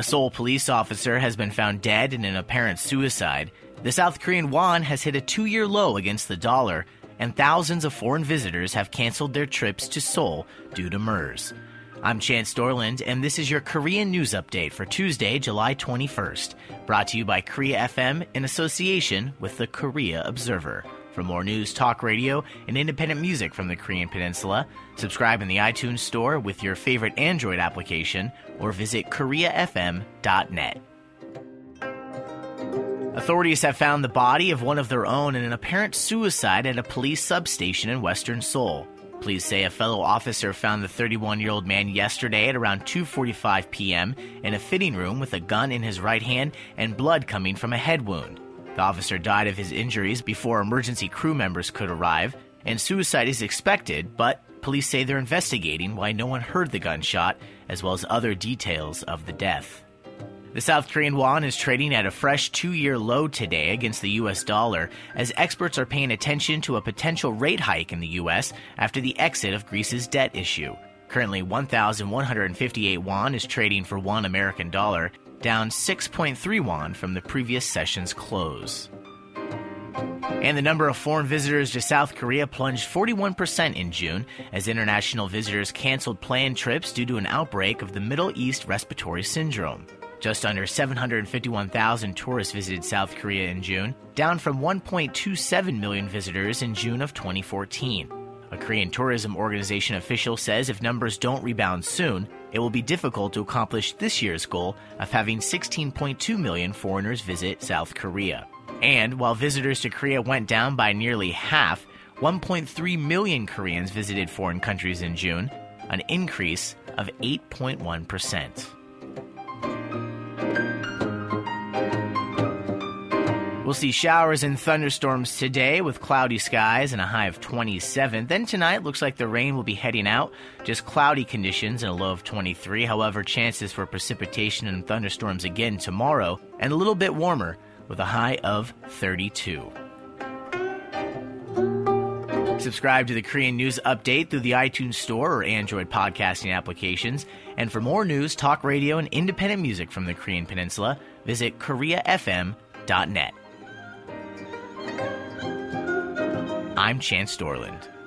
A Seoul police officer has been found dead in an apparent suicide. The South Korean won has hit a 2-year low against the dollar, and thousands of foreign visitors have canceled their trips to Seoul due to MERS. I'm Chance Dorland, and this is your Korean News Update for Tuesday, July 21st, brought to you by Korea FM in association with the Korea Observer. For more news, talk radio, and independent music from the Korean Peninsula, subscribe in the iTunes Store with your favorite Android application or visit koreafm.net. Authorities have found the body of one of their own in an apparent suicide at a police substation in western Seoul. Police say a fellow officer found the 31-year-old man yesterday at around 2:45 p.m. in a fitting room with a gun in his right hand and blood coming from a head wound. The officer died of his injuries before emergency crew members could arrive, and suicide is expected, but police say they're investigating why no one heard the gunshot, as well as other details of the death. The South Korean won is trading at a fresh 2-year low today against the U.S. dollar, as experts are paying attention to a potential rate hike in the U.S. after the exit of Greece's debt issue. Currently, 1,158 won is trading for $1 American, down 6.3 won from the previous session's close. And the number of foreign visitors to South Korea plunged 41% in June as international visitors canceled planned trips due to an outbreak of the Middle East respiratory syndrome. Just under 751,000 tourists visited South Korea in June, down from 1.27 million visitors in June of 2014. A Korean Tourism Organization official says if numbers don't rebound soon, it will be difficult to accomplish this year's goal of having 16.2 million foreigners visit South Korea. And while visitors to Korea went down by nearly half, 1.3 million Koreans visited foreign countries in June, an increase of 8.1%. We'll see showers and thunderstorms today with cloudy skies and a high of 27. Then tonight, looks like the rain will be heading out. Just cloudy conditions and a low of 23. However, chances for precipitation and thunderstorms again tomorrow, and a little bit warmer with a high of 32. Subscribe to the Korean News Update through the iTunes Store or Android podcasting applications. And for more news, talk radio, and independent music from the Korean Peninsula, visit koreafm.net. I'm Chance Dorland.